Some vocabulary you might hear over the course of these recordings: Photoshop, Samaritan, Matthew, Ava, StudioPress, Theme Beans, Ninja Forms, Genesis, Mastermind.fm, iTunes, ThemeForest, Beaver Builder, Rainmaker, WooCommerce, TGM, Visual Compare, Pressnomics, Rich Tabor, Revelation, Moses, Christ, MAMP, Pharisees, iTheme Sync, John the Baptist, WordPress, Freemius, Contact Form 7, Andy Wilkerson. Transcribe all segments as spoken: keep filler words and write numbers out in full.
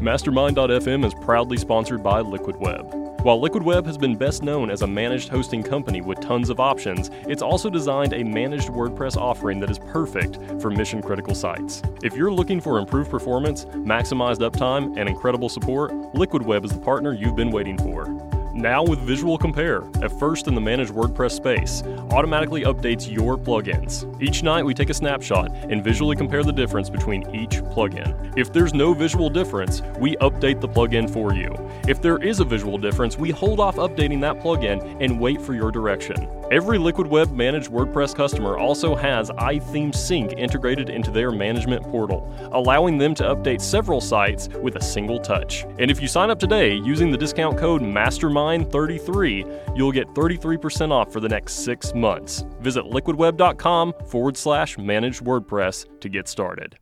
Mastermind dot f m is proudly sponsored by Liquid Web. While Liquid Web has been best known as a managed hosting company with tons of options, it's also designed a managed WordPress offering that is perfect for mission-critical sites. If you're looking for improved performance, maximized uptime, and incredible support, Liquid Web is the partner you've been waiting for. Now with Visual Compare, a first in the managed WordPress space, automatically updates your plugins. Each night we take a snapshot and visually compare the difference between each plugin. If there's no visual difference, we update the plugin for you. If there is a visual difference, we hold off updating that plugin and wait for your direction. Every Liquid Web managed WordPress customer also has iTheme Sync integrated into their management portal, allowing them to update several sites with a single touch. And if you sign up today using the discount code Mastermind thirty-three, you'll get thirty-three percent off for the next six months. Visit liquidweb.com forward slash managed WordPress to get started.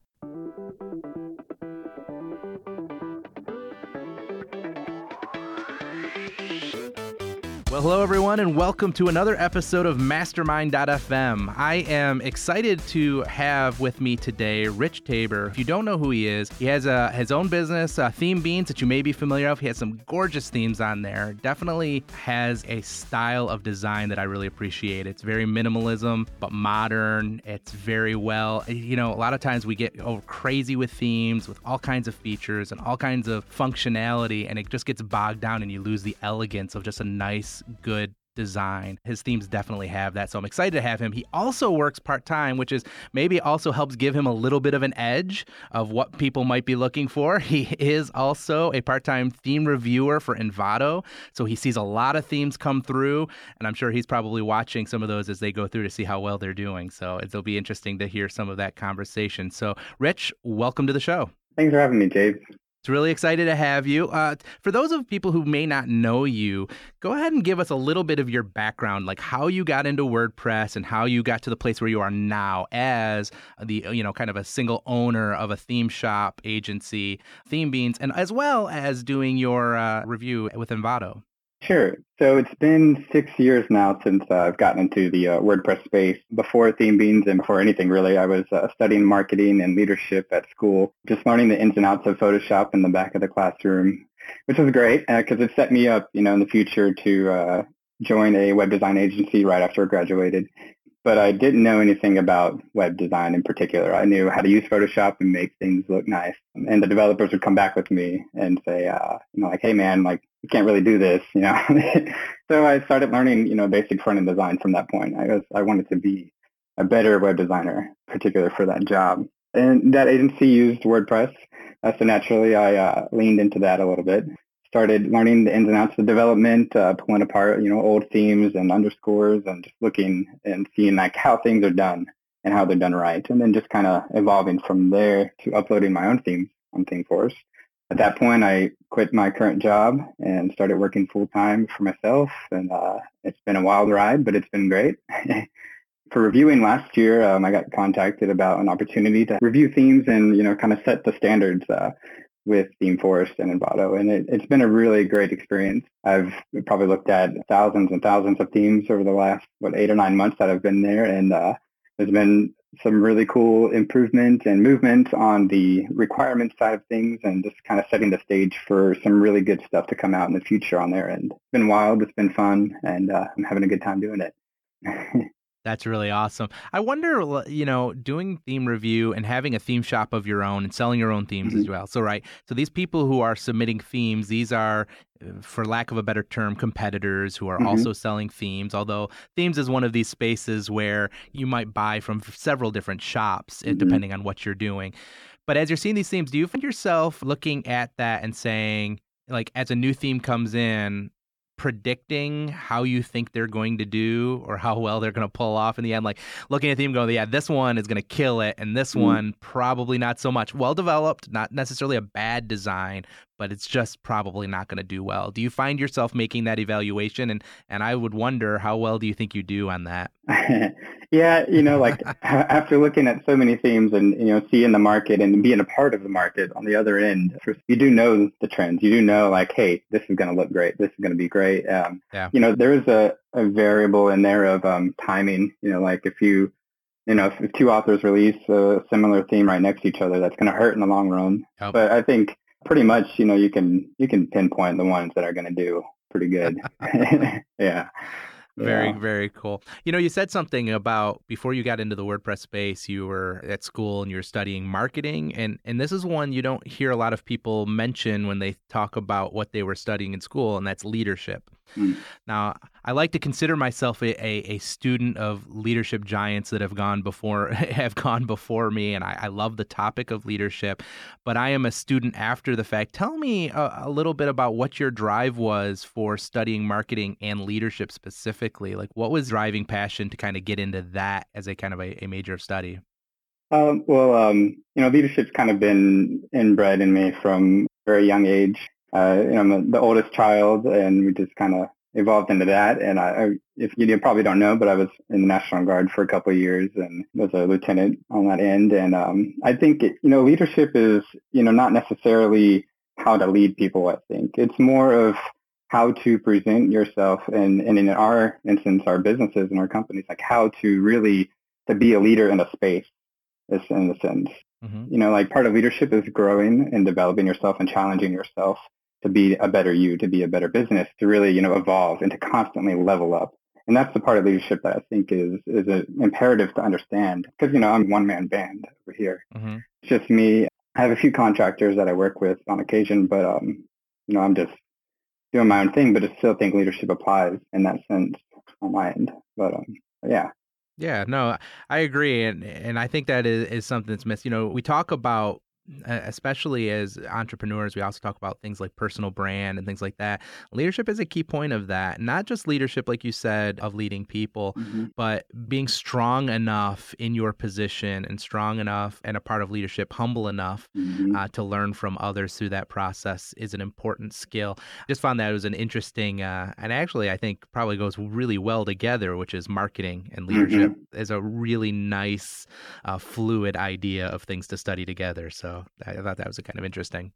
Well, hello, everyone, and welcome to another episode of Mastermind dot f m. I am excited to have with me today Rich Tabor. If you don't know who he is, he has a, his own business, uh, Theme Beans, that you may be familiar with. He has some gorgeous themes on there. Definitely has a style of design that I really appreciate. It's very minimalism, but modern. It's very well, you know, a lot of times we get over crazy with themes, with all kinds of features and all kinds of functionality, and it just gets bogged down and you lose the elegance of just a nice, good design. His themes definitely have that, so I'm excited to have him. He also works part-time, which is maybe also helps give him a little bit of an edge of what people might be looking for. He is also a part-time theme reviewer for Envato, so he sees a lot of themes come through, and I'm sure he's probably watching some of those as they go through to see how well they're doing, so it'll be interesting to hear some of that conversation. So, Rich, welcome to the show. Thanks for having me, Dave. It's really excited to have you. Uh, for those of people who may not know you, go ahead and give us a little bit of your background, like how you got into WordPress and how you got to the place where you are now as the, you know, kind of a single owner of a theme shop agency, Theme Beans, and as well as doing your uh, review with Envato. Sure. So it's been six years now since uh, I've gotten into the uh, WordPress space. Before Theme Beans and before anything really, I was uh, studying marketing and leadership at school, just learning the ins and outs of Photoshop in the back of the classroom, which was great because uh, it set me up, you know, in the future to uh, join a web design agency right after I graduated. But I didn't know anything about web design in particular. I knew how to use Photoshop and make things look nice. And the developers would come back with me and say, uh, you know, like, hey, man, like, you can't really do this, you know. So I started learning, you know, basic front-end design from that point. I was, I wanted to be a better web designer, particularly for that job. And that agency used WordPress. Uh, so naturally, I uh, leaned into that a little bit. Started learning the ins and outs of development, uh, pulling apart, you know, old themes and underscores and just looking and seeing like how things are done and how they're done right. And then just kind of evolving from there to uploading my own themes on ThemeForest. At that point, I quit my current job and started working full-time for myself. And uh, it's been a wild ride, but it's been great. For reviewing last year, um, I got contacted about an opportunity to review themes and, you know, kind of set the standards uh with ThemeForest and Envato, and it, it's been a really great experience. I've probably looked at thousands and thousands of themes over the last, what, eight or nine months that I've been there, and uh, there's been some really cool improvements and movement on the requirements side of things and just kind of setting the stage for some really good stuff to come out in the future on their end. It's been wild, it's been fun, and uh, I'm having a good time doing it. That's really awesome. I wonder, you know, doing theme review and having a theme shop of your own and selling your own themes mm-hmm. as well. So, right. So these people who are submitting themes, these are, for lack of a better term, competitors who are mm-hmm. also selling themes, although themes is one of these spaces where you might buy from several different shops, mm-hmm. depending on what you're doing. But as you're seeing these themes, do you find yourself looking at that and saying, like, as a new theme comes in, predicting how you think they're going to do or how well they're going to pull off in the end, like looking at the theme going, yeah, this one is going to kill it and this mm-hmm. one probably not so much. Well developed, not necessarily a bad design, but it's just probably not going to do well. Do you find yourself making that evaluation? And and I would wonder, how well do you think you do on that? Yeah, you know, like after looking at so many themes and, you know, seeing the market and being a part of the market on the other end, you do know the trends. You do know like, hey, this is going to look great. This is going to be great. Um, yeah. You know, there is a, a variable in there of um, timing. You know, like if you, you know, if, if two authors release a similar theme right next to each other, that's going to hurt in the long run. Oh. But I think pretty much, you know, you can you can pinpoint the ones that are going to do pretty good. Yeah. Very, yeah. very cool. You know, you said something about before you got into the WordPress space, you were at school and you were studying marketing. And, and this is one you don't hear a lot of people mention when they talk about what they were studying in school, and that's leadership. Mm. Now, I like to consider myself a, a, a student of leadership giants that have gone before have gone before me, and I, I love the topic of leadership, but I am a student after the fact. Tell me a, a little bit about what your drive was for studying marketing and leadership specifically. Like, what was driving passion to kind of get into that as a kind of a, a major of study? Um, well, um, you know, leadership's kind of been inbred in me from a very young age. Uh, you know, I'm the, the oldest child, and we just kind of evolved into that. And I, I if you probably don't know, but I was in the National Guard for a couple of years and was a lieutenant on that end. And um, I think, it, you know, leadership is, you know, not necessarily how to lead people, I think. It's more of how to present yourself. And, and in our instance, our businesses and our companies, like how to really to be a leader in a space is in a sense. Mm-hmm. You know, like part of leadership is growing and developing yourself and challenging yourself to be a better you, to be a better business, to really, you know, evolve and to constantly level up. And that's the part of leadership that I think is is an imperative to understand because, you know, I'm a one-man band over here. Mm-hmm. It's just me. I have a few contractors that I work with on occasion, but, um, you know, I'm just doing my own thing, but I still think leadership applies in that sense on my end. But, um, yeah. Yeah, no, I agree. And, and I think that is, is something that's missed. You know, we talk about, especially as entrepreneurs, we also talk about things like personal brand and things like that. Leadership is a key point of that. Not just leadership, like you said, of leading people, mm-hmm. but being strong enough in your position and strong enough and a part of leadership, humble enough mm-hmm. uh, to learn from others through that process is an important skill. I just found that it was an interesting, uh, and actually I think probably goes really well together, which is marketing and leadership mm-hmm. is a really nice, uh, fluid idea of things to study together. So I thought that was kind of interesting.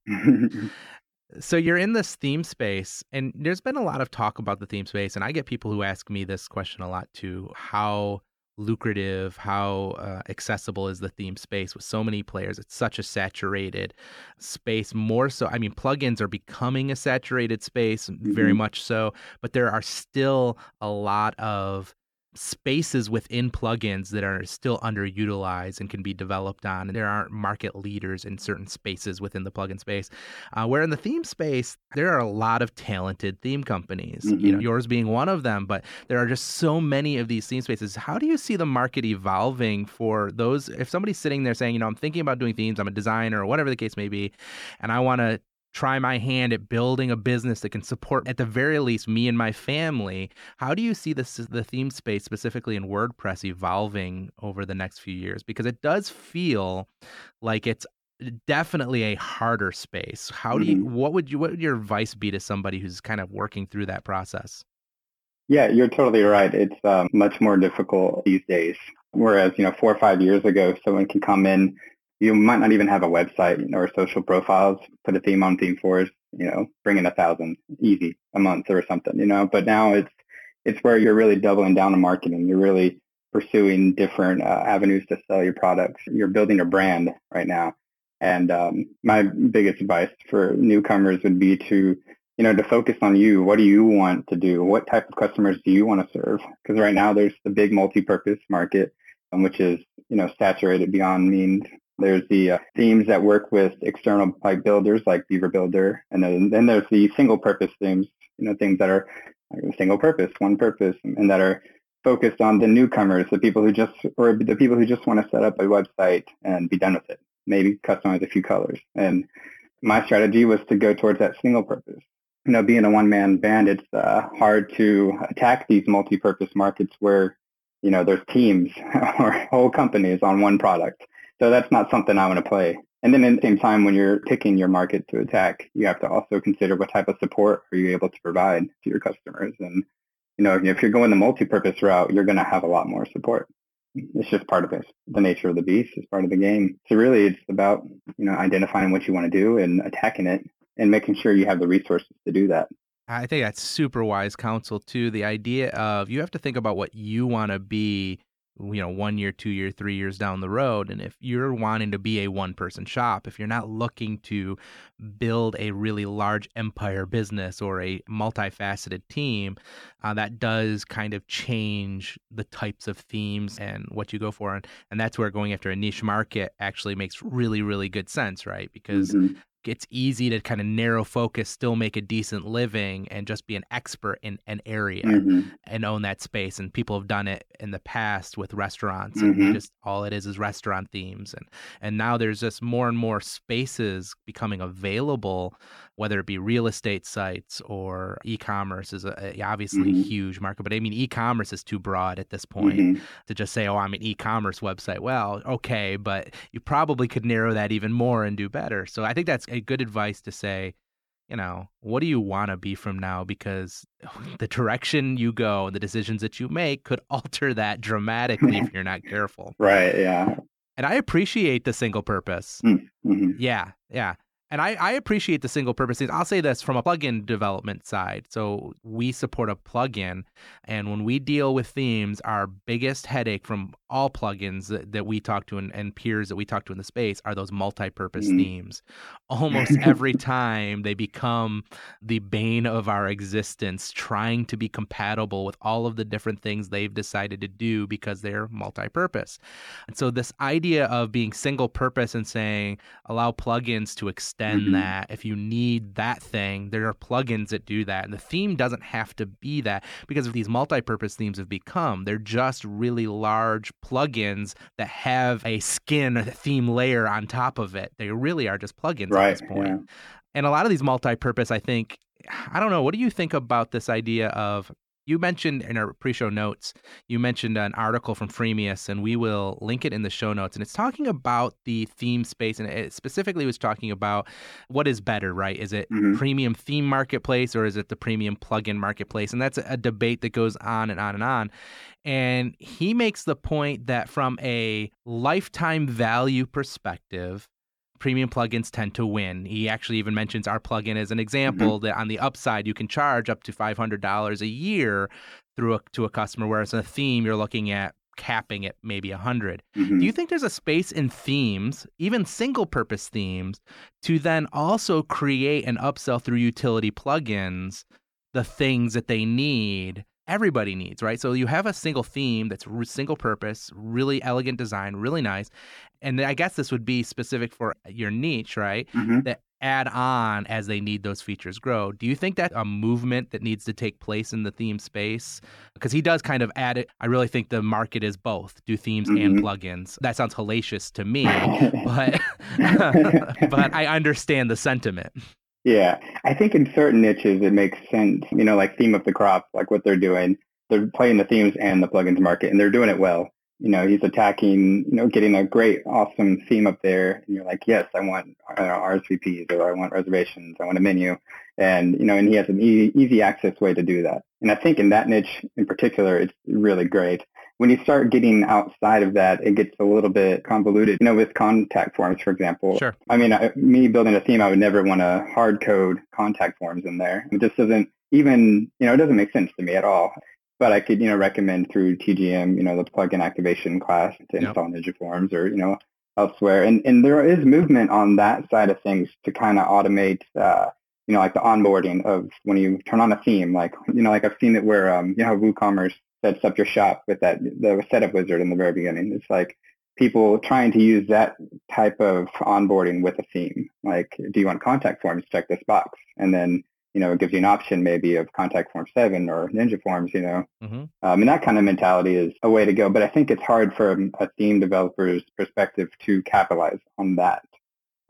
So you're in this theme space, and there's been a lot of talk about the theme space, and I get people who ask me this question a lot too, how lucrative, how uh, accessible is the theme space with so many players? It's such a saturated space, more so. I mean, plugins are becoming a saturated space, mm-hmm. very much so, but there are still a lot of spaces within plugins that are still underutilized and can be developed on. And there aren't market leaders in certain spaces within the plugin space. Uh, where in the theme space, there are a lot of talented theme companies, mm-hmm. you know, yours being one of them, but there are just so many of these theme spaces. How do you see the market evolving for those? If somebody's sitting there saying, you know, I'm thinking about doing themes, I'm a designer or whatever the case may be, and I want to try my hand at building a business that can support, at the very least, me and my family. How do you see this, the theme space specifically in WordPress evolving over the next few years? Because it does feel like it's definitely a harder space. How do you? Mm-hmm. What would you? What would your advice be to somebody who's kind of working through that process? Yeah, you're totally right. It's um, much more difficult these days. Whereas, you know, four or five years ago, someone can come in. You might not even have a website or social profiles, put a theme on ThemeForest, you know, bring in a thousand easy a month or something, you know, but now it's, it's where you're really doubling down on marketing. You're really pursuing different uh, avenues to sell your products. You're building a brand right now. And um, my biggest advice for newcomers would be to, you know, to focus on you. What do you want to do? What type of customers do you want to serve? Because right now there's the big multi-purpose market, um, which is, you know, saturated beyond means. There's the uh, themes that work with external like builders like Beaver Builder. And then, then there's the single-purpose themes, you know, things that are single-purpose, one-purpose, and that are focused on the newcomers, the people who just or the people who just want to set up a website and be done with it, maybe customize a few colors. And my strategy was to go towards that single-purpose. You know, being a one-man band, it's uh, hard to attack these multi-purpose markets where, you know, there's teams or whole companies on one product. So that's not something I want to play. And then at the same time, when you're picking your market to attack, you have to also consider what type of support are you able to provide to your customers. And, you know, if you're going the multi-purpose route, you're going to have a lot more support. It's just part of it. The nature of the beast is part of the game. So really, it's about, you know, identifying what you want to do and attacking it and making sure you have the resources to do that. I think that's super wise counsel, too. The idea of you have to think about what you want to be you know, one year, two year, three years down the road. And if you're wanting to be a one person shop, if you're not looking to build a really large empire business or a multifaceted team, uh, that does kind of change the types of themes and what you go for. And, and that's where going after a niche market actually makes really, really good sense, right? Because mm-hmm. it's easy to kind of narrow focus, still make a decent living, and just be an expert in an area mm-hmm. and own that space. And people have done it in the past with restaurants, mm-hmm. and just all it is is restaurant themes. And and now there's just more and more spaces becoming available, whether it be real estate sites or e-commerce is a, a obviously mm-hmm. huge market. But I mean, e-commerce is too broad at this point mm-hmm. to just say, oh, I'm an e-commerce website. Well, okay, but you probably could narrow that even more and do better. So I think that's a good advice to say, you know, what do you want to be from now? Because the direction you go, the decisions that you make could alter that dramatically if you're not careful. Right. Yeah. And I appreciate the single purpose. Mm-hmm. Yeah. Yeah. And I, I appreciate the single purpose things. I'll say this from a plugin development side. So we support a plugin, and when we deal with themes, our biggest headache from all plugins that, that we talk to and, and peers that we talk to in the space are those multi-purpose mm-hmm. themes. Almost every time they become the bane of our existence, trying to be compatible with all of the different things they've decided to do because they're multi-purpose. And so this idea of being single purpose and saying, allow plugins to extend Mm-hmm. that if you need that thing, there are plugins that do that. And the theme doesn't have to be that, because of these multi-purpose themes have become, they're just really large plugins that have a skin or the theme layer on top of it. They really are just plugins right, at this point. Yeah. And a lot of these multi-purpose, I think, I don't know, what do you think about this idea of, you mentioned in our pre-show notes, you mentioned an article from Freemius, and we will link it in the show notes. And it's talking about the theme space, and it specifically was talking about what is better, right? Is it mm-hmm. premium theme marketplace, or is it the premium plugin marketplace? And that's a debate that goes on and on and on. And he makes the point that from a lifetime value perspective, premium plugins tend to win. He actually even mentions our plugin as an example mm-hmm. that on the upside, you can charge up to five hundred dollars a year through a, to a customer, whereas in a theme, you're looking at capping at maybe one hundred dollars. Mm-hmm. Do you think there's a space in themes, even single-purpose themes, to then also create and upsell through utility plugins the things that they need? Everybody needs, right? So you have a single theme that's single purpose, really elegant design, really nice. And I guess this would be specific for your niche, right? Mm-hmm. That add on as they need those features grow. Do you think that's a movement that needs to take place in the theme space? Because he does kind of add it. I really think the market is both, do themes mm-hmm. and plugins. That sounds hellacious to me, but but I understand the sentiment. Yeah, I think in certain niches it makes sense, you know, like Theme Up the Crop, like what they're doing. They're playing the themes and the plugins market, and they're doing it well. You know, he's attacking, you know, getting a great, awesome theme up there, and you're like, yes, I want I know, R S V Ps, or I want reservations, I want a menu, and, you know, and he has an e- easy access way to do that. And I think in that niche in particular, it's really great. When you start getting outside of that, it gets a little bit convoluted. You know, with contact forms, for example. Sure. I mean, I, me building a theme, I would never want to hard code contact forms in there. It just doesn't even, you know, it doesn't make sense to me at all. But I could, you know, recommend through T G M, you know, the plugin activation class to yep. install Ninja Forms or, you know, elsewhere. And and there is movement on that side of things to kind of automate, uh, you know, like the onboarding of when you turn on a theme. Like, you know, like I've seen it where, um, you know, WooCommerce sets up your shop with that the setup wizard in the very beginning. It's like people trying to use that type of onboarding with a theme. Like, do you want contact forms? Check this box. And then, you know, it gives you an option maybe of Contact Form seven or Ninja Forms, you know. Mm-hmm. Um, and that kind of mentality is a way to go. But I think it's hard from a theme developer's perspective to capitalize on that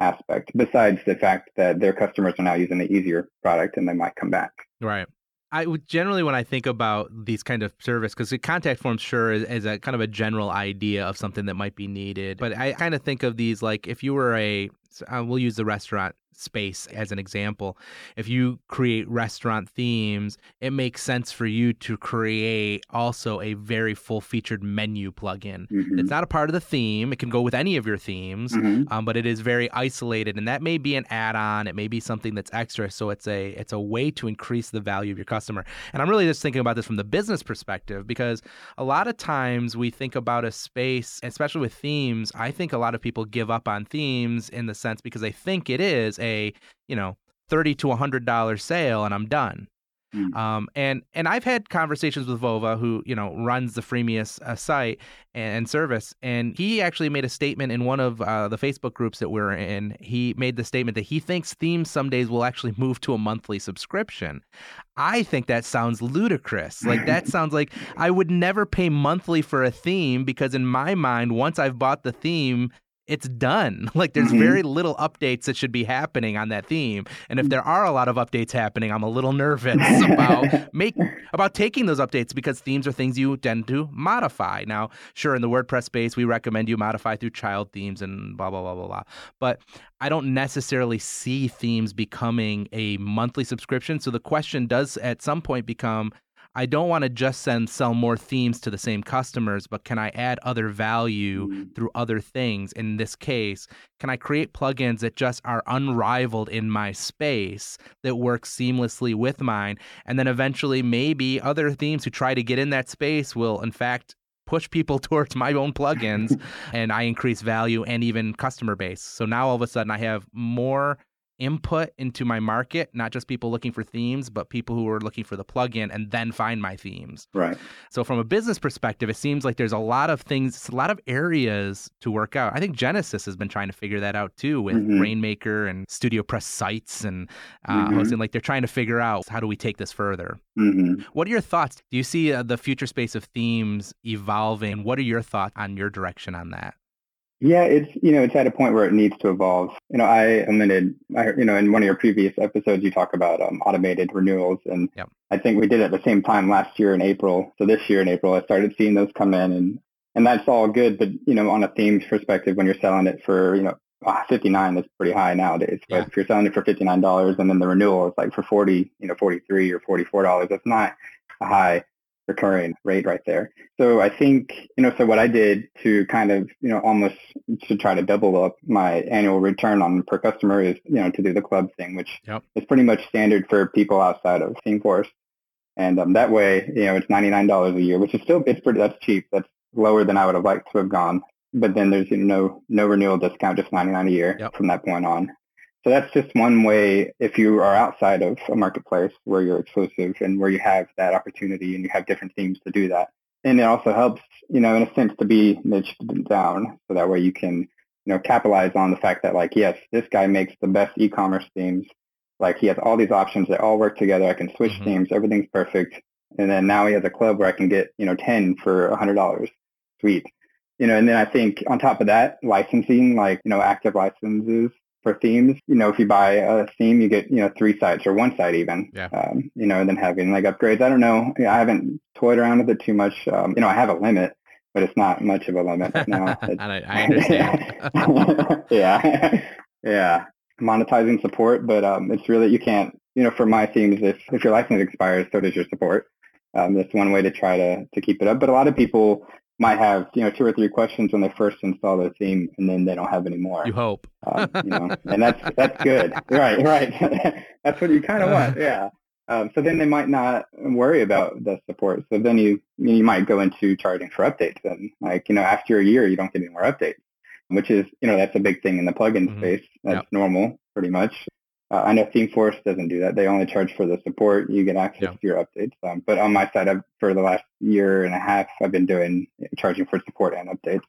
aspect, besides the fact that their customers are now using the easier product and they might come back. Right. I would generally, when I think about these kind of service, because the contact form sure is, is a kind of a general idea of something that might be needed. But I kind of think of these like if you were a, uh, we'll use the restaurant space as an example. If you create restaurant themes, it makes sense for you to create also a very full-featured menu plugin. Mm-hmm. It's not a part of the theme. It can go with any of your themes, mm-hmm. um, but it is very isolated, and that may be an add-on. It may be something that's extra. So it's a it's a way to increase the value of your customer. And I'm really just thinking about this from the business perspective, because a lot of times we think about a space, especially with themes. I think a lot of people give up on themes in the sense because they think it is a, you know, thirty to one hundred dollars sale and I'm done. Mm-hmm. Um, and and I've had conversations with Vova, who, you know, runs the Freemius uh, site and, and service. And he actually made a statement in one of uh, the Facebook groups that we're in. He made the statement that he thinks themes some days will actually move to a monthly subscription. I think that sounds ludicrous. Like, that sounds like I would never pay monthly for a theme, because in my mind, once I've bought the theme, it's done. Like, there's mm-hmm. very little updates that should be happening on that theme. And if there are a lot of updates happening, I'm a little nervous about make about taking those updates, because themes are things you tend to modify. Now, sure, in the WordPress space, we recommend you modify through child themes and blah, blah, blah, blah, blah. But I don't necessarily see themes becoming a monthly subscription. So the question does at some point become, I don't want to just send sell more themes to the same customers, but can I add other value mm-hmm. through other things? In this case, can I create plugins that just are unrivaled in my space that work seamlessly with mine? And then eventually maybe other themes who try to get in that space will, in fact, push people towards my own plugins and I increase value and even customer base. So now all of a sudden I have more input into my market, not just people looking for themes, but people who are looking for the plugin and then find my themes. Right. So from a business perspective, it seems like there's a lot of things, it's a lot of areas to work out. I think Genesis has been trying to figure that out too, with mm-hmm. Rainmaker and StudioPress sites and uh, mm-hmm. hosting. Like, they're trying to figure out, how do we take this further? Mm-hmm. What are your thoughts? Do you see uh, the future space of themes evolving? What are your thoughts on your direction on that? Yeah, it's, you know, it's at a point where it needs to evolve. You know, I am in a, I, you know, in one of your previous episodes, you talk about um, automated renewals. And yep. I think we did it at the same time last year in April. So this year in April, I started seeing those come in, and, and that's all good. But, you know, on a themes perspective, when you're selling it for, you know, fifty-nine dollars is pretty high nowadays. But yeah. if you're selling it for fifty-nine dollars and then the renewal is like for forty dollars, you know, forty-three dollars or forty-four dollars, that's not a high recurring rate right there. So I think, you know, so what I did to kind of, you know, almost to try to double up my annual return on per customer is, you know, to do the club thing, which yep. is pretty much standard for people outside of ThemeForest. And um, that way, you know, it's ninety-nine dollars a year, which is still, it's pretty, that's cheap. That's lower than I would have liked to have gone. But then there's, you know, no, no renewal discount, just ninety-nine dollars a year yep. from that point on. So that's just one way, if you are outside of a marketplace where you're exclusive and where you have that opportunity and you have different themes to do that. And it also helps, you know, in a sense to be niched down, so that way you can, you know, capitalize on the fact that, like, yes, this guy makes the best e-commerce themes. Like, he has all these options. They all work together. I can switch mm-hmm. themes. Everything's perfect. And then now he has a club where I can get, you know, ten for one hundred dollars. Sweet. You know, and then I think on top of that, licensing, like, you know, active licenses for themes. You know, if you buy a theme, you get, you know, three sites or one site even, yeah. um, you know, and then having like upgrades. I don't know. I haven't toyed around with it too much. Um, you know, I have a limit, but it's not much of a limit right now. It's, I, I understand. yeah. Yeah. Monetizing support, but um, it's really, you can't, you know, for my themes, if, if your license expires, so does your support. Um, that's one way to try to, to keep it up. But a lot of people might have, you know, two or three questions when they first install their theme, and then they don't have any more. You hope. Uh, you know, and that's that's good. Right, right. That's what you kind of want, yeah. Um, so then they might not worry about the support. So then you you might go into charging for updates. And, like, you know, after a year, you don't get any more updates, which is, you know, that's a big thing in the plugin mm-hmm. space. That's yep. normal, pretty much. Uh, I know ThemeForest doesn't do that. They only charge for the support. You get access yeah. to your updates. Um, but on my side, I've, for the last year and a half, I've been doing charging for support and updates.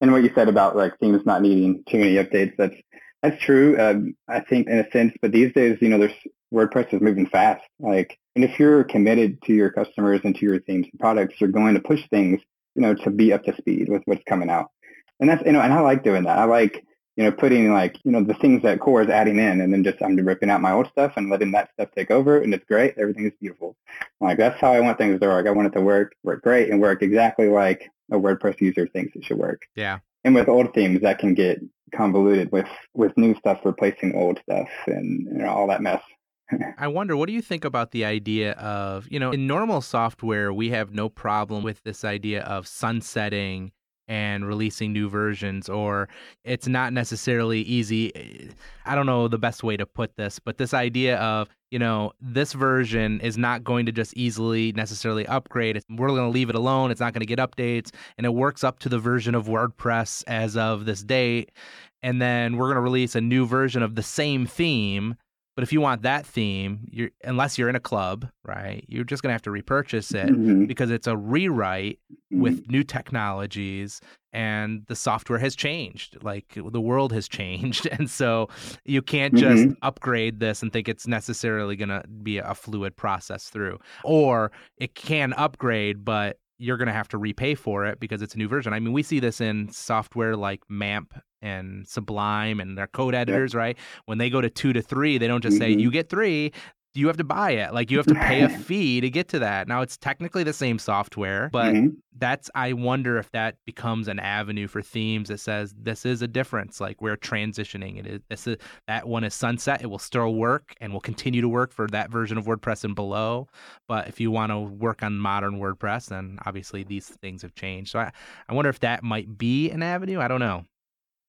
And what you said about, like, themes not needing too many updates, that's that's true, um, I think, in a sense. But these days, you know, there's WordPress is moving fast. Like, and if you're committed to your customers and to your themes and products, you're going to push things, you know, to be up to speed with what's coming out. And that's, you know, and I like doing that. I like, you know, putting, like, you know, the things that core is adding in, and then just I'm ripping out my old stuff and letting that stuff take over, and it's great. Everything is beautiful. Like, that's how I want things to work. I want it to work, work great, and work exactly like a WordPress user thinks it should work. Yeah. And with old themes, that can get convoluted with, with new stuff replacing old stuff and you know, all that mess. I wonder, what do you think about the idea of, you know, in normal software, we have no problem with this idea of sunsetting and releasing new versions, or it's not necessarily easy. I don't know the best way to put this, but this idea of, you know, this version is not going to just easily necessarily upgrade. We're going to leave it alone. It's not going to get updates. And it works up to the version of WordPress as of this date. And then we're going to release a new version of the same theme. But if you want that theme, you're, unless you're in a club, right, you're just going to have to repurchase it mm-hmm. because it's a rewrite mm-hmm. with new technologies and the software has changed. Like the world has changed. And so you can't just mm-hmm. upgrade this and think it's necessarily going to be a fluid process through. Or it can upgrade, but you're going to have to repay for it because it's a new version. I mean, we see this in software like MAMP and Sublime and their code editors, yep. right? When they go to two to three, they don't just mm-hmm. say, you get three, you have to buy it. Like you have to pay a fee to get to that. Now it's technically the same software, but mm-hmm. that's, I wonder if that becomes an avenue for themes that says, this is a difference. Like we're transitioning it. Is, this is, that one is sunset. It will still work and will continue to work for that version of WordPress and below. But if you want to work on modern WordPress, then obviously these things have changed. So I, I wonder if that might be an avenue. I don't know.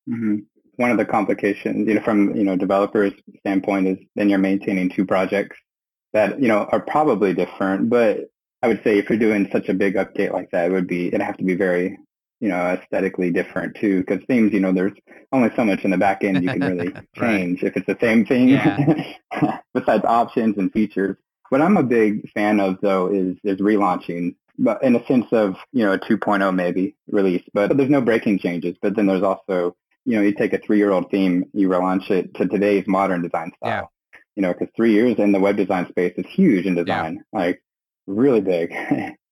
Mm-hmm. One of the complications, you know, from, you know, developers' standpoint is then you're maintaining two projects that, you know, are probably different. But I would say if you're doing such a big update like that, it would be, it'd have to be very, you know, aesthetically different too. Because themes, you know, there's only so much in the back end you can really change right. if it's the same thing yeah. besides options and features. What I'm a big fan of though is, is relaunching. But in a sense of, you know, a two point oh maybe release, but, but there's no breaking changes. But then there's also, you know, you take a three-year-old theme, you relaunch it to today's modern design style, yeah. you know, because three years in the web design space is huge in design, yeah. like really big.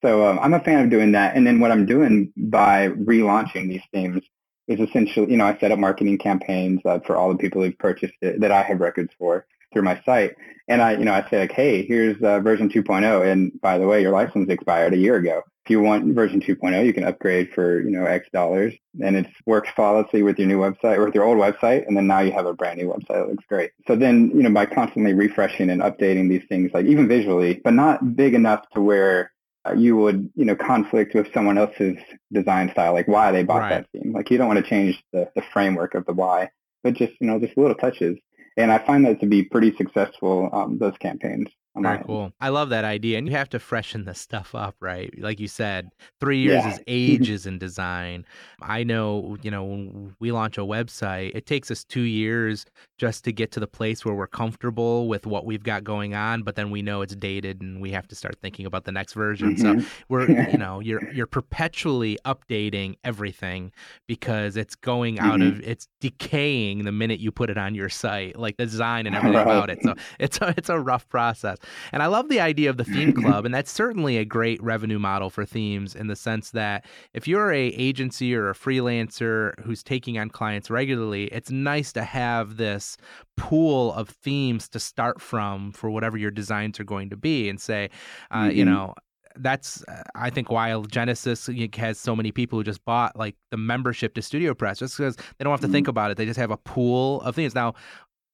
So um, I'm a fan of doing that. And then what I'm doing by relaunching these themes is essentially, you know, I set up marketing campaigns uh, for all the people who've purchased it that I have records for through my site. And I, you know, I say like, hey, here's uh, version two point oh. And by the way, your license expired a year ago. If you want version two point oh, you can upgrade for, you know, X dollars. And it's worked flawlessly with your new website or with your old website. And then now you have a brand new website. It looks great. So then, you know, by constantly refreshing and updating these things, like even visually, but not big enough to where you would, you know, conflict with someone else's design style, like why they bought right. that theme. Like you don't want to change the, the framework of the why, but just, you know, just little touches. And I find that to be pretty successful, um, those campaigns. Very cool. I love that idea. And you have to freshen this stuff up, right? Like you said, three years yeah. is ages in design. I know, you know, when we launch a website, it takes us two years just to get to the place where we're comfortable with what we've got going on, but then we know it's dated and we have to start thinking about the next version. Mm-hmm. So we're, you know, you're, you're perpetually updating everything because it's going out mm-hmm. of, it's decaying the minute you put it on your site, like the design and everything right. about it. So it's a, it's a rough process. And I love the idea of the theme club. And that's certainly a great revenue model for themes in the sense that if you're a agency or a freelancer who's taking on clients regularly, it's nice to have this pool of themes to start from for whatever your designs are going to be and say, uh, mm-hmm. you know, that's, I think, why Genesis has so many people who just bought like the membership to StudioPress just because they don't have to mm-hmm. think about it. They just have a pool of themes. Now,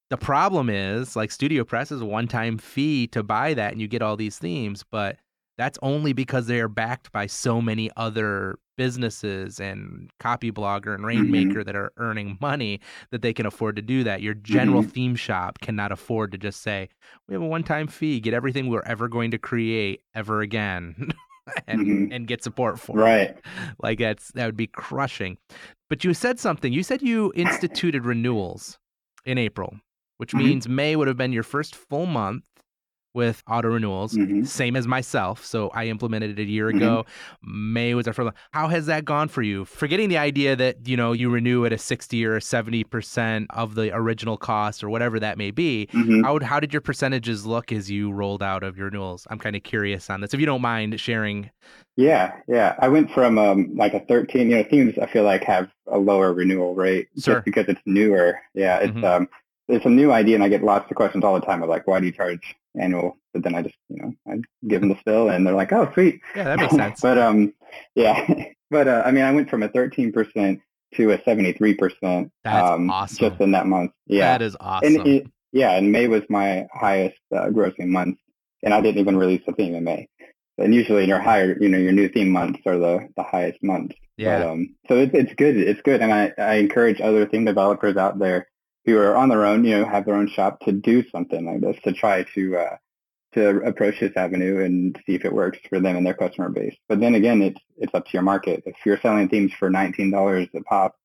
the problem is, like, StudioPress is a one-time fee to buy that, and you get all these themes, but that's only because they are backed by so many other businesses and Copy Blogger and Rainmaker mm-hmm. that are earning money that they can afford to do that. Your general mm-hmm. theme shop cannot afford to just say, we have a one-time fee, get everything we're ever going to create ever again. And mm-hmm. and get support for right. it. Like, that's, that would be crushing. But you said something. You said you instituted renewals in April. Which mm-hmm. means May would have been your first full month with auto renewals, mm-hmm. same as myself. So I implemented it a year ago. Mm-hmm. May was our first. How has that gone for you? Forgetting the idea that, you know, you renew at a sixty or a seventy percent of the original cost or whatever that may be. Mm-hmm. How, how did your percentages look as you rolled out of your renewals? I'm kind of curious on this, if you don't mind sharing. Yeah, yeah. I went from um, like a thirteen, you know, themes I feel like have a lower renewal rate sure. just because it's newer. Yeah, it's... Mm-hmm. um. It's a new idea, and I get lots of questions all the time of like, why do you charge annual? But then I just, you know, I give them the spill, and they're like, oh, sweet. Yeah, that makes sense. but um, yeah, but uh, I mean, I went from a thirteen percent to a seventy-three percent. That's um, awesome. Just in that month. Yeah. That is awesome. And it, yeah. And May was my highest uh, grossing month. And I didn't even release a theme in May. And usually your higher, you know, your new theme months are the, the highest months. Yeah. But, um, so it's, it's good. It's good. And I, I encourage other theme developers out there who are on their own, you know, have their own shop to do something like this, to try to, uh, to approach this avenue and see if it works for them and their customer base. But then again, it's, it's up to your market. If you're selling themes for nineteen dollars a pop,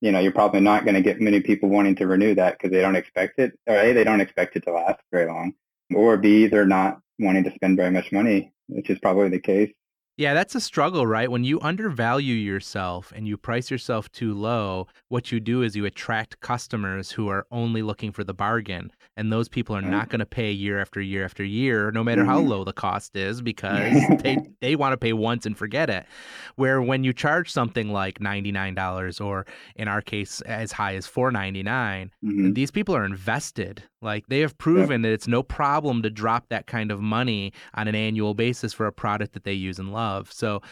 you know, you're probably not going to get many people wanting to renew that because they don't expect it, or A, they don't expect it to last very long, or B, they're not wanting to spend very much money, which is probably the case. Yeah, that's a struggle, right? When you undervalue yourself and you price yourself too low, what you do is you attract customers who are only looking for the bargain. And those people are not going to pay year after year after year, no matter how low the cost is, because they, they want to pay once and forget it. Where when you charge something like ninety-nine dollars, or in our case, as high as four ninety-nine, mm-hmm. these people are invested. Like, they have proven yep. that it's no problem to drop that kind of money on an annual basis for a product that they use and love. So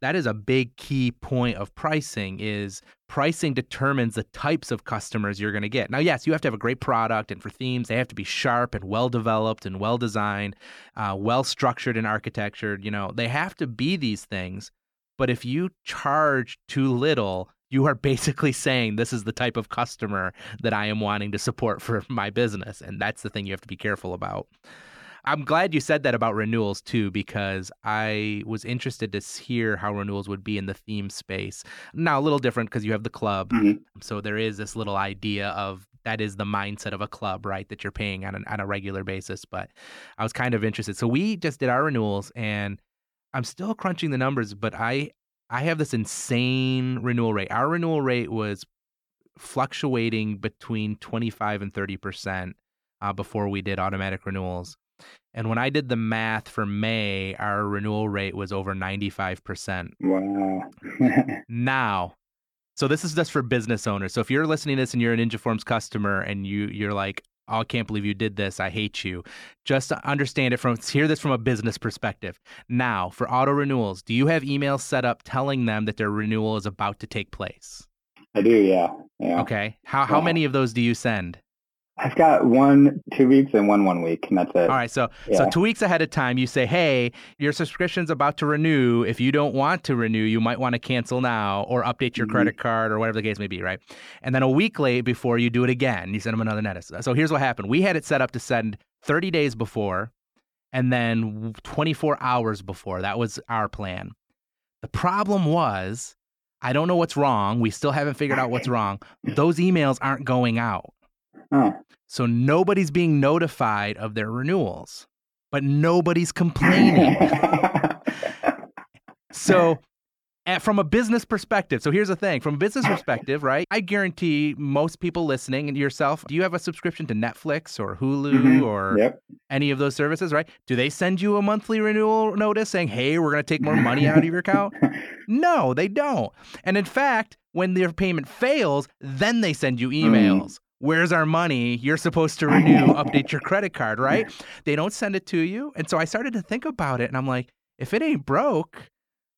that is a big key point of pricing, is pricing determines the types of customers you're going to get. Now, yes, you have to have a great product, and for themes, they have to be sharp and well-developed and well-designed, uh, well-structured and architectured. You know, they have to be these things. But if you charge too little, you are basically saying, this is the type of customer that I am wanting to support for my business. And that's the thing you have to be careful about. I'm glad you said that about renewals too, because I was interested to hear how renewals would be in the theme space. Now, a little different because you have the club. Mm-hmm. So there is this little idea of that is the mindset of a club, right? That you're paying on, an, on a regular basis. But I was kind of interested. So we just did our renewals, and I'm still crunching the numbers, but I, I have this insane renewal rate. Our renewal rate was fluctuating between twenty-five and thirty percent uh, before we did automatic renewals. And when I did the math for May, our renewal rate was over ninety-five percent. Wow. Now, so this is just for business owners. So if you're listening to this and you're a Ninja Forms customer and you, you're like, oh, I can't believe you did this, I hate you, just understand it from, hear this from a business perspective. Now, for auto renewals, do you have emails set up telling them that their renewal is about to take place? I do, yeah. yeah. Okay. How, how yeah. many of those do you send? I've got one two weeks and one one week, and that's it. All right, so yeah. so two weeks ahead of time, you say, hey, your subscription's about to renew. If you don't want to renew, you might want to cancel now or update your mm-hmm. credit card or whatever the case may be, right? And then a week late before you do it again, you send them another notice. So here's what happened. We had it set up to send thirty days before and then twenty-four hours before. That was our plan. The problem was, I don't know what's wrong. We still haven't figured out what's wrong. Those emails aren't going out. Oh. So nobody's being notified of their renewals, but nobody's complaining. So at, from a business perspective, so here's the thing, from a business perspective, right? I guarantee most people listening, and yourself, do you have a subscription to Netflix or Hulu mm-hmm. or yep. any of those services, right? Do they send you a monthly renewal notice saying, hey, we're going to take more money out of your account? No, they don't. And in fact, when their payment fails, then they send you emails. Mm. Where's our money? You're supposed to renew, update your credit card, right? They don't send it to you. And so I started to think about it, and I'm like, if it ain't broke,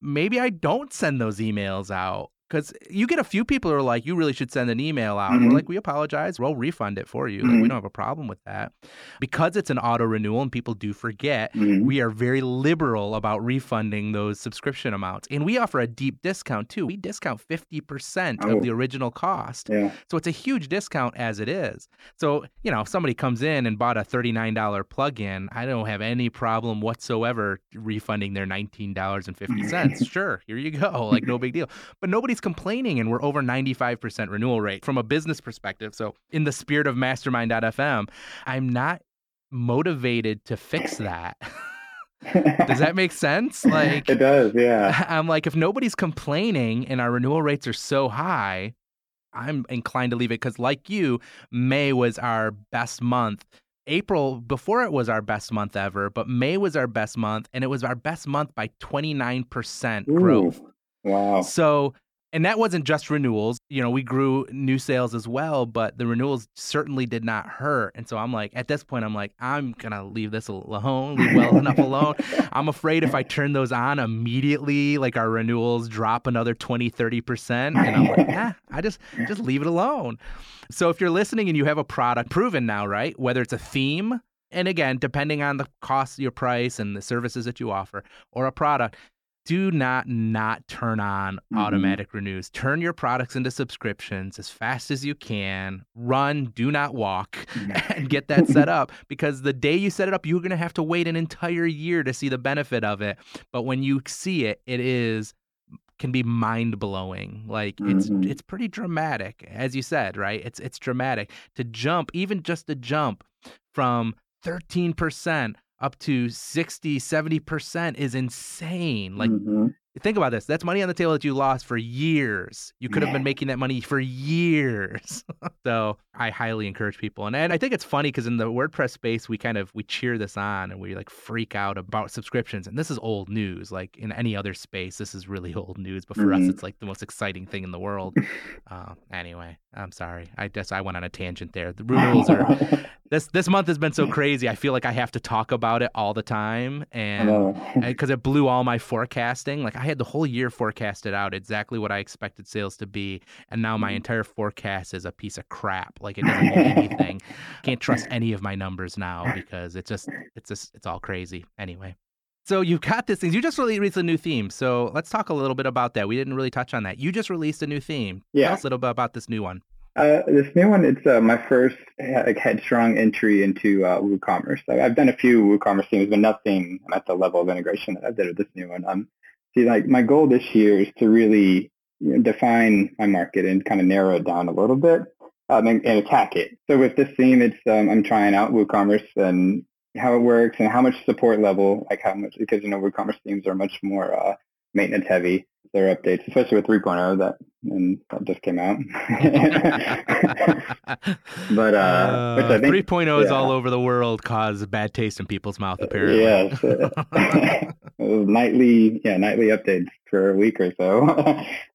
maybe I don't send those emails out. Because you get a few people who are like, you really should send an email out. Mm-hmm. We're like, we apologize. We'll refund it for you. Mm-hmm. Like, we don't have a problem with that. Because it's an auto renewal and people do forget, mm-hmm. we are very liberal about refunding those subscription amounts. And we offer a deep discount too. We discount fifty percent oh. of the original cost. Yeah. So it's a huge discount as it is. So, you know, if somebody comes in and bought a thirty-nine dollars plug-in, I don't have any problem whatsoever refunding their nineteen dollars and fifty cents. Sure, here you go. Like, no big deal. But nobody's complaining, and we're over ninety-five percent renewal rate from a business perspective. So in the spirit of Mastermind dot f m, I'm not motivated to fix that. Does that make sense? Like, it does, yeah. I'm like, if nobody's complaining and our renewal rates are so high, I'm inclined to leave it, because like you, May was our best month. April, before it was our best month ever, but May was our best month, and it was our best month by twenty-nine percent growth. Ooh, wow. So And that wasn't just renewals. You know, we grew new sales as well, but the renewals certainly did not hurt. And so I'm like, at this point, I'm like, I'm going to leave this alone, leave well enough alone. I'm afraid if I turn those on immediately, like our renewals drop another twenty, thirty percent. And I'm like, eh, I just, just leave it alone. So if you're listening and you have a product proven now, right, whether it's a theme, and again, depending on the cost, your price, and the services that you offer, or a product, do not not turn on mm-hmm. automatic renews. Turn your products into subscriptions as fast as you can. Run, do not walk, and get that set up. Because the day you set it up, you're going to have to wait an entire year to see the benefit of it. But when you see it, it is can be mind-blowing. Like, mm-hmm. it's it's pretty dramatic, as you said, right? It's it's dramatic. To jump, even just to jump from thirteen percent up to sixty, seventy percent is insane. Like, mm-hmm. think about this. That's money on the table that you lost for years. You could yeah. have been making that money for years. So I highly encourage people. And, and I think it's funny because in the WordPress space, we kind of, we cheer this on and we like freak out about subscriptions. And this is old news. Like in any other space, this is really old news. But for mm-hmm. us, it's like the most exciting thing in the world. uh, anyway, I'm sorry. I guess I went on a tangent there. The rules are... This this month has been so crazy. I feel like I have to talk about it all the time, and because it blew all my forecasting. Like I had the whole year forecasted out exactly what I expected sales to be, and now my entire forecast is a piece of crap. Like it doesn't mean anything. Can't trust any of my numbers now because it's just it's just it's all crazy. Anyway, so you've got this thing. You just really released a new theme. So let's talk a little bit about that. We didn't really touch on that. You just released a new theme. Yeah. Tell us a little bit about this new one. Uh, this new one, it's uh, my first like, headstrong entry into uh, WooCommerce. Like, I've done a few WooCommerce themes, but nothing at the level of integration that I did with this new one. Um, see, like my goal this year is to really you know, define my market and kind of narrow it down a little bit um, and, and attack it. So with this theme, it's um, I'm trying out WooCommerce and how it works and how much support level, like how much, because you know WooCommerce themes are much more uh, maintenance heavy. Their updates, especially with three point oh that and that just came out. But uh, uh which I think, three point oh yeah. is all over the world, cause bad taste in people's mouth apparently. Yes, it was nightly, yeah, nightly updates for a week or so.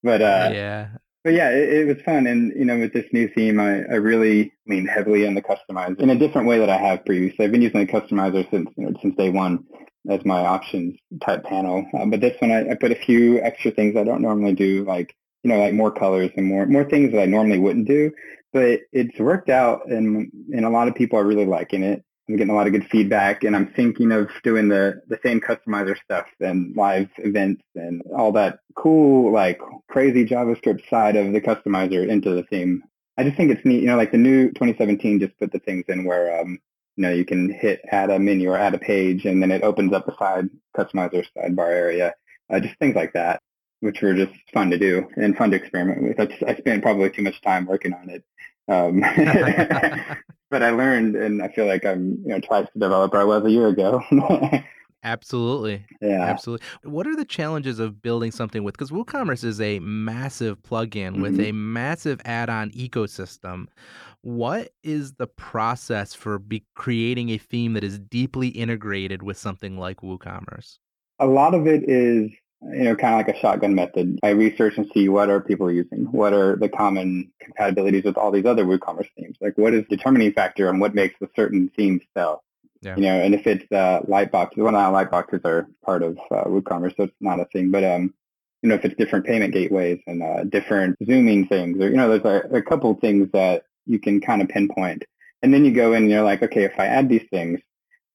But uh, yeah, but yeah, it, it was fun, and you know, with this new theme, I, I really lean heavily on the customizer in a different way that I have previously. I've been using the customizer since you know, since day one. As my options type panel. Uh, but this one, I, I put a few extra things I don't normally do, like, you know, like more colors and more more things that I normally wouldn't do. But it's worked out, and and a lot of people are really liking it. I'm getting a lot of good feedback, and I'm thinking of doing the, the same customizer stuff and live events and all that cool, like, crazy JavaScript side of the customizer into the theme. I just think it's neat. You know, like the new twenty seventeen just put the things in where... um You know, you can hit add a menu or add a page, and then it opens up the side customizer sidebar area, uh, just things like that, which were just fun to do and fun to experiment with. I, just, I spent probably too much time working on it, um, but I learned, and I feel like I'm you know twice the developer I was a year ago. Absolutely. Yeah. Absolutely. What are the challenges of building something with? Because WooCommerce is a massive plugin mm-hmm. with a massive add-on ecosystem. What is the process for be creating a theme that is deeply integrated with something like WooCommerce? A lot of it is, you know, kind of like a shotgun method. I research and see what are people using? What are the common compatibilities with all these other WooCommerce themes? Like what is the determining factor on what makes a certain theme sell? Yeah. You know, and if it's uh, Lightboxes, well, not Lightboxes are part of uh, WooCommerce, so it's not a thing. But, um, you know, if it's different payment gateways and uh, different zooming things, or, you know, there's a, a couple things that you can kind of pinpoint. And then you go in and you're like, okay, if I add these things,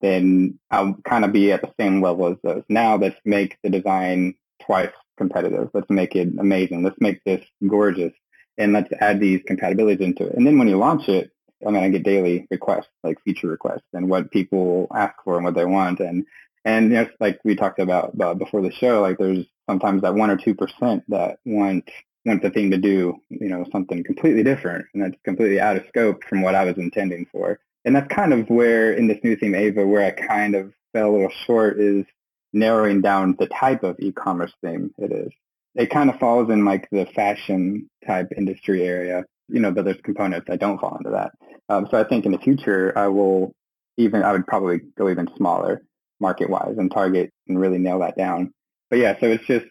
then I'll kind of be at the same level as those. Now let's make the design twice competitive. Let's make it amazing. Let's make this gorgeous. And let's add these compatibilities into it. And then when you launch it, I mean, I get daily requests, like feature requests, and what people ask for and what they want. And, and you know, like we talked about uh, before the show, like there's sometimes that one or two percent that want want the thing to do, you know, something completely different. And that's completely out of scope from what I was intending for. And that's kind of where, in this new theme, Ava, where I kind of fell a little short is narrowing down the type of e-commerce theme it is. It kind of falls in like the fashion type industry area. You know, but there's components that don't fall into that. Um, so I think in the future, I will even, I would probably go even smaller market-wise and target and really nail that down. But yeah, so it's just,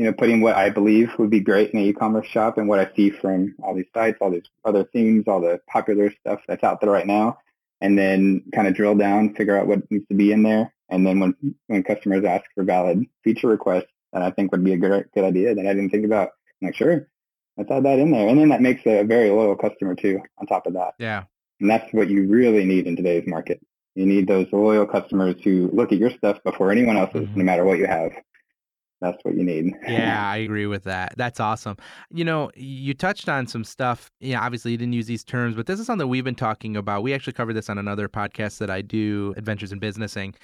you know, putting what I believe would be great in an e-commerce shop and what I see from all these sites, all these other themes, all the popular stuff that's out there right now, and then kind of drill down, figure out what needs to be in there. And then when when customers ask for valid feature requests, that I think would be a good good idea that I didn't think about. I'm like, sure, let's add that in there. And then that makes a very loyal customer too on top of that. Yeah. And that's what you really need in today's market. You need those loyal customers who look at your stuff before anyone else's, mm-hmm. no matter what you have. That's what you need. Yeah, I agree with that. That's awesome. You know, you touched on some stuff. Yeah, you know, obviously you didn't use these terms, but this is something we've been talking about. We actually covered this on another podcast that I do, Adventures in Businessing.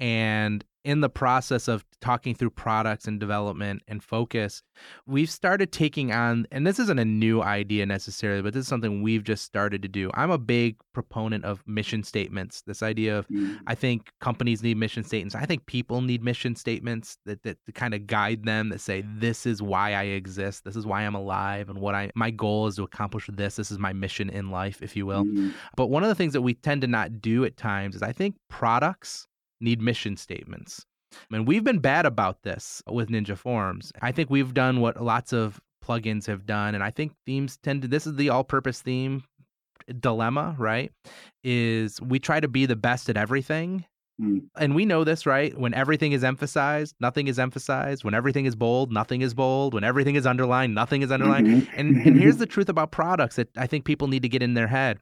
And in the process of talking through products and development and focus, we've started taking on, and this isn't a new idea necessarily, but this is something we've just started to do. I'm a big proponent of mission statements, this idea of, mm-hmm. I think companies need mission statements. I think people need mission statements that, that to kind of guide them, that say, this is why I exist. This is why I'm alive. And what I, my goal is to accomplish this. This is my mission in life, if you will. Mm-hmm. But one of the things that we tend to not do at times is I think products need mission statements. I mean, we've been bad about this with Ninja Forms. I think we've done what lots of plugins have done. And I think themes tend to, this is the all-purpose theme dilemma, right? Is we try to be the best at everything. Mm. And we know this, right? When everything is emphasized, nothing is emphasized. When everything is bold, nothing is bold. When everything is underlined, nothing is underlined. Mm-hmm. And, and here's the truth about products that I think people need to get in their head.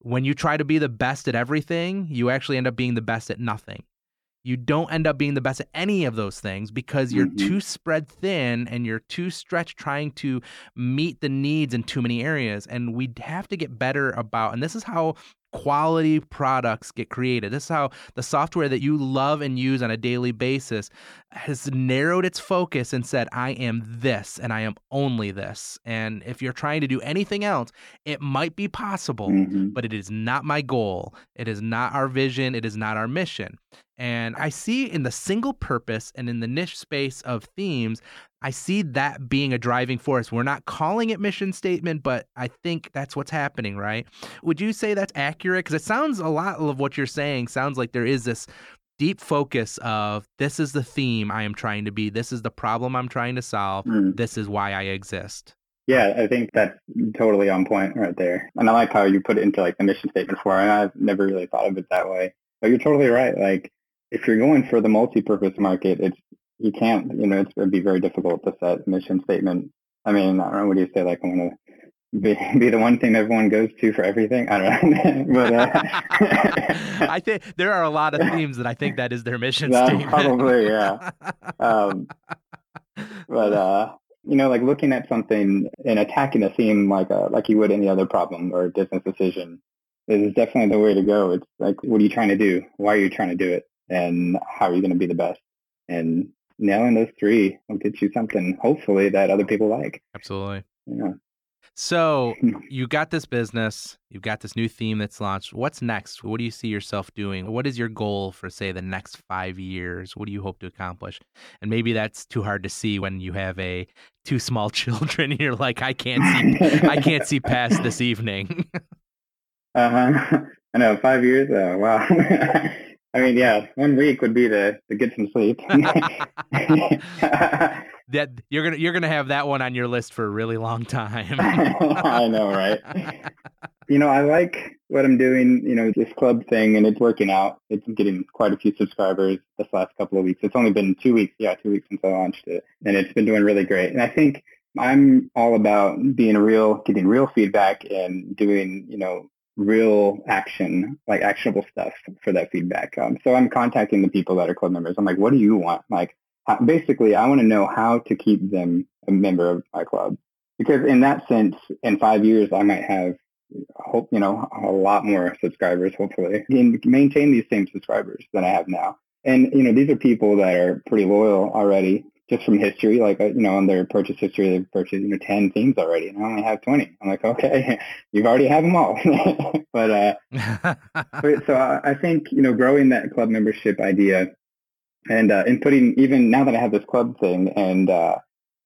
When you try to be the best at everything, you actually end up being the best at nothing. You don't end up being the best at any of those things because you're mm-hmm. too spread thin and you're too stretched trying to meet the needs in too many areas. And we have to get better about, and this is how quality products get created. This is how the software that you love and use on a daily basis has narrowed its focus and said, I am this and I am only this. And if you're trying to do anything else, it might be possible, mm-hmm. but it is not my goal. It is not our vision. It is not our mission. And I see in the single purpose and in the niche space of themes, I see that being a driving force. We're not calling it mission statement, but I think that's what's happening, right? Would you say that's accurate? Because it sounds a lot of what you're saying sounds like there is this deep focus of this is the theme I am trying to be. This is the problem I'm trying to solve. Mm. This is why I exist. Yeah, I think that's totally on point right there. And I like how you put it into like the mission statement form. And I've never really thought of it that way. But you're totally right. Like if you're going for the multi-purpose market, it's You can't, you know, it's, it'd be very difficult to set a mission statement. I mean, I don't know, what do you say? Like, I want to be, be the one thing everyone goes to for everything. I don't know. but, uh, I think there are a lot of themes that I think that is their mission that statement. Probably, yeah. Um, but, uh, you know, like looking at something and attacking a theme like a, like you would any other problem or business decision is definitely the way to go. It's like, what are you trying to do? Why are you trying to do it? And how are you going to be the best? And nailing those three will get you something, hopefully, that other people like. Absolutely. Yeah. So you got this business. You've got this new theme that's launched. What's next? What do you see yourself doing? What is your goal for, say, the next five years? What do you hope to accomplish? And maybe that's too hard to see when you have a two small children. And you're like, I can't see, I can't see past this evening. uh-huh. I know, five years? Oh, wow. I mean, yeah, one week would be to, to get some sleep. that you're gonna you're gonna have that one on your list for a really long time. I know, right? You know, I like what I'm doing. You know, this club thing, and it's working out. It's getting quite a few subscribers this last couple of weeks. It's only been two weeks, yeah, two weeks since I launched it, and it's been doing really great. And I think I'm all about being real, getting real feedback, and doing, you know, real action, like actionable stuff for that feedback. Um, so I'm contacting the people that are club members. I'm like, what do you want? Like, how, basically, I want to know how to keep them a member of my club. Because in that sense, in five years, I might have, hope you know, a lot more subscribers, hopefully, and maintain these same subscribers than I have now. And, you know, these are people that are pretty loyal already, just from history. Like, you know, on their purchase history, they've purchased, you know, ten themes already, and I only have twenty. I'm like, okay, you've already had them all. but, uh, but so I think, you know, growing that club membership idea and, uh, and putting, even now that I have this club thing and, uh,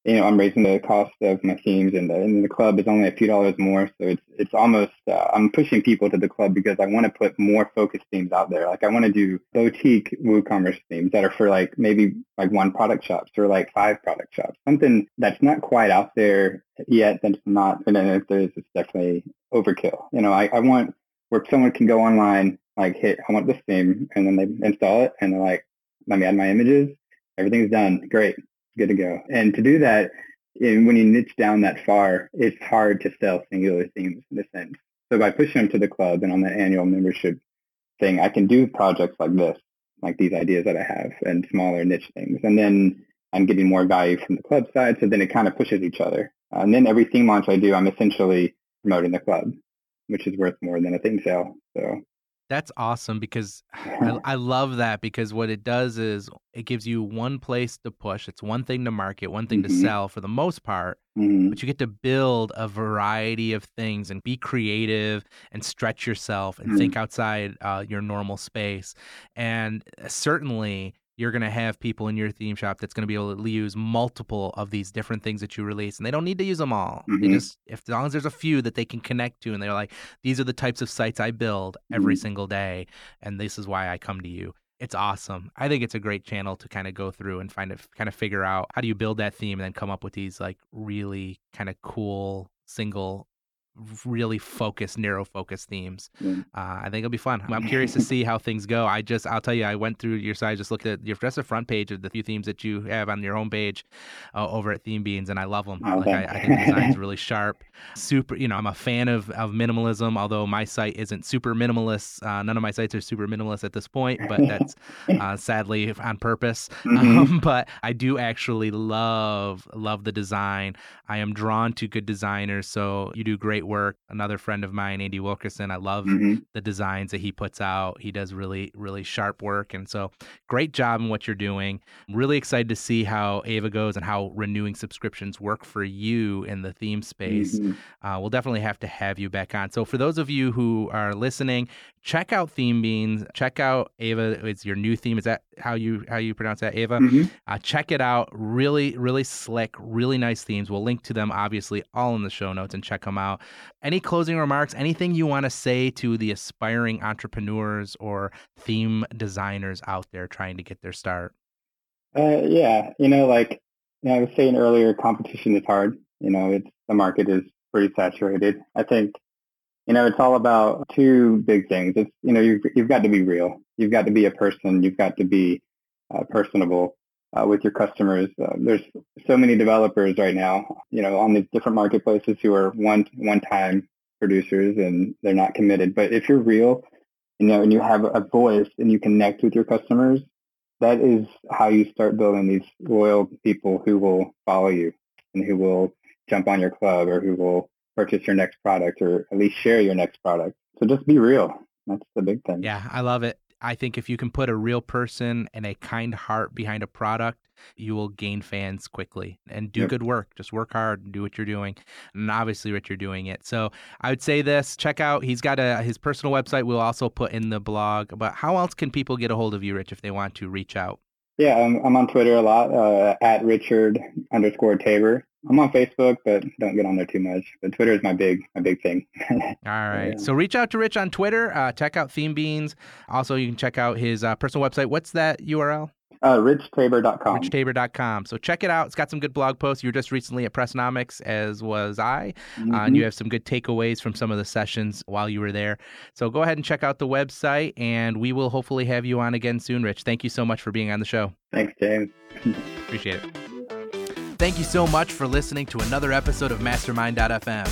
you know, I'm raising the cost of my themes, and the, and the club is only a few dollars more. So it's it's almost, uh, I'm pushing people to the club because I want to put more focused themes out there. Like I want to do boutique WooCommerce themes that are for like maybe like one product shops or like five product shops, something that's not quite out there yet. That's not, and then if there's, it's definitely overkill. You know, I, I want where someone can go online, like, hey, I want this theme, and then they install it and they're like, let me add my images. Everything's done. Great. Good to go. And to do that, when you niche down that far, it's hard to sell singular themes in a sense. So by pushing them to the club and on the annual membership thing, I can do projects like this, like these ideas that I have, and smaller niche things. And then I'm getting more value from the club side, so then it kind of pushes each other. And then every theme launch I do, I'm essentially promoting the club, which is worth more than a theme sale. So that's awesome, because I, I love that, because what it does is it gives you one place to push. It's one thing to market, one thing mm-hmm. to sell for the most part, mm-hmm. but you get to build a variety of things and be creative and stretch yourself and mm-hmm. think outside uh, your normal space. And certainly you're going to have people in your theme shop that's going to be able to use multiple of these different things that you release, and they don't need to use them all. Mm-hmm. They just, if, as long as there's a few that they can connect to, and they're like, these are the types of sites I build every mm-hmm. single day, and this is why I come to you. It's awesome. I think it's a great channel to kind of go through and find it, kind of figure out how do you build that theme and then come up with these like really kind of cool single really focused, narrow focused themes. Yeah. Uh, I think it'll be fun. I'm curious to see how things go. I just, I'll tell you, I went through your site, just looked at your just the front page of the few themes that you have on your homepage uh, over at Theme Beans, and I love them. Oh, like I, I think the design's really sharp. Super, you know, I'm a fan of, of minimalism, although my site isn't super minimalist. Uh, none of my sites are super minimalist at this point, but that's uh, sadly on purpose. Mm-hmm. Um, but I do actually love, love the design. I am drawn to good designers, so you do great work. Another friend of mine, Andy Wilkerson, I love mm-hmm. the designs that he puts out. He does really, really sharp work. And so great job in what you're doing. I'm really excited to see how Ava goes and how renewing subscriptions work for you in the theme space. Mm-hmm. Uh, we'll definitely have to have you back on. So for those of you who are listening, check out Theme Beans. Check out Ava. It's your new theme. Is that how you how you pronounce that, Ava? Mm-hmm. Uh, check it out. Really, really slick, really nice themes. We'll link to them, obviously, all in the show notes, and check them out. Any closing remarks, anything you want to say to the aspiring entrepreneurs or theme designers out there trying to get their start? Uh, yeah. You know, like you know, I was saying earlier, competition is hard. You know, it's the market is pretty saturated. I think, you know, it's all about two big things. It's, you know, you've, you've got to be real. You've got to be a person. You've got to be uh, personable Uh, with your customers. Uh, there's so many developers right now, you know, on these different marketplaces who are one, one-time producers, and they're not committed. But if you're real, you know, and you have a voice and you connect with your customers, that is how you start building these loyal people who will follow you and who will jump on your club or who will purchase your next product or at least share your next product. So just be real. That's the big thing. Yeah, I love it. I think if you can put a real person and a kind heart behind a product, you will gain fans quickly and do yep. good work. Just work hard and do what you're doing. And obviously, Rich, you're doing it. So I would say this, check out, he's got a, his personal website. We'll also put in the blog. But how else can people get a hold of you, Rich, if they want to reach out? Yeah, I'm, I'm on Twitter a lot, uh, at Richard underscore Tabor. I'm on Facebook, but don't get on there too much. But Twitter is my big, my big thing. All right. Yeah. So reach out to Rich on Twitter. Uh, check out Theme Beans. Also, you can check out his uh, personal website. What's that U R L? Uh, Rich Tabor dot com. Rich Tabor dot com. So check it out. It's got some good blog posts. You were just recently at Pressnomics, as was I. Mm-hmm. Uh, and you have some good takeaways from some of the sessions while you were there. So go ahead and check out the website, and we will hopefully have you on again soon, Rich. Thank you so much for being on the show. Thanks, James. Appreciate it. Thank you so much for listening to another episode of Mastermind dot f m.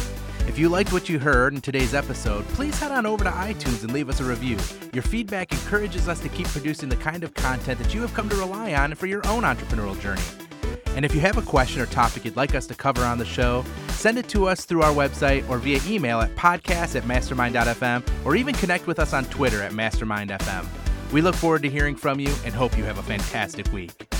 If you liked what you heard in today's episode, please head on over to iTunes and leave us a review. Your feedback encourages us to keep producing the kind of content that you have come to rely on for your own entrepreneurial journey. And if you have a question or topic you'd like us to cover on the show, send it to us through our website or via email at podcast at mastermind dot f m, or even connect with us on Twitter at Mastermind dot f m. We look forward to hearing from you and hope you have a fantastic week.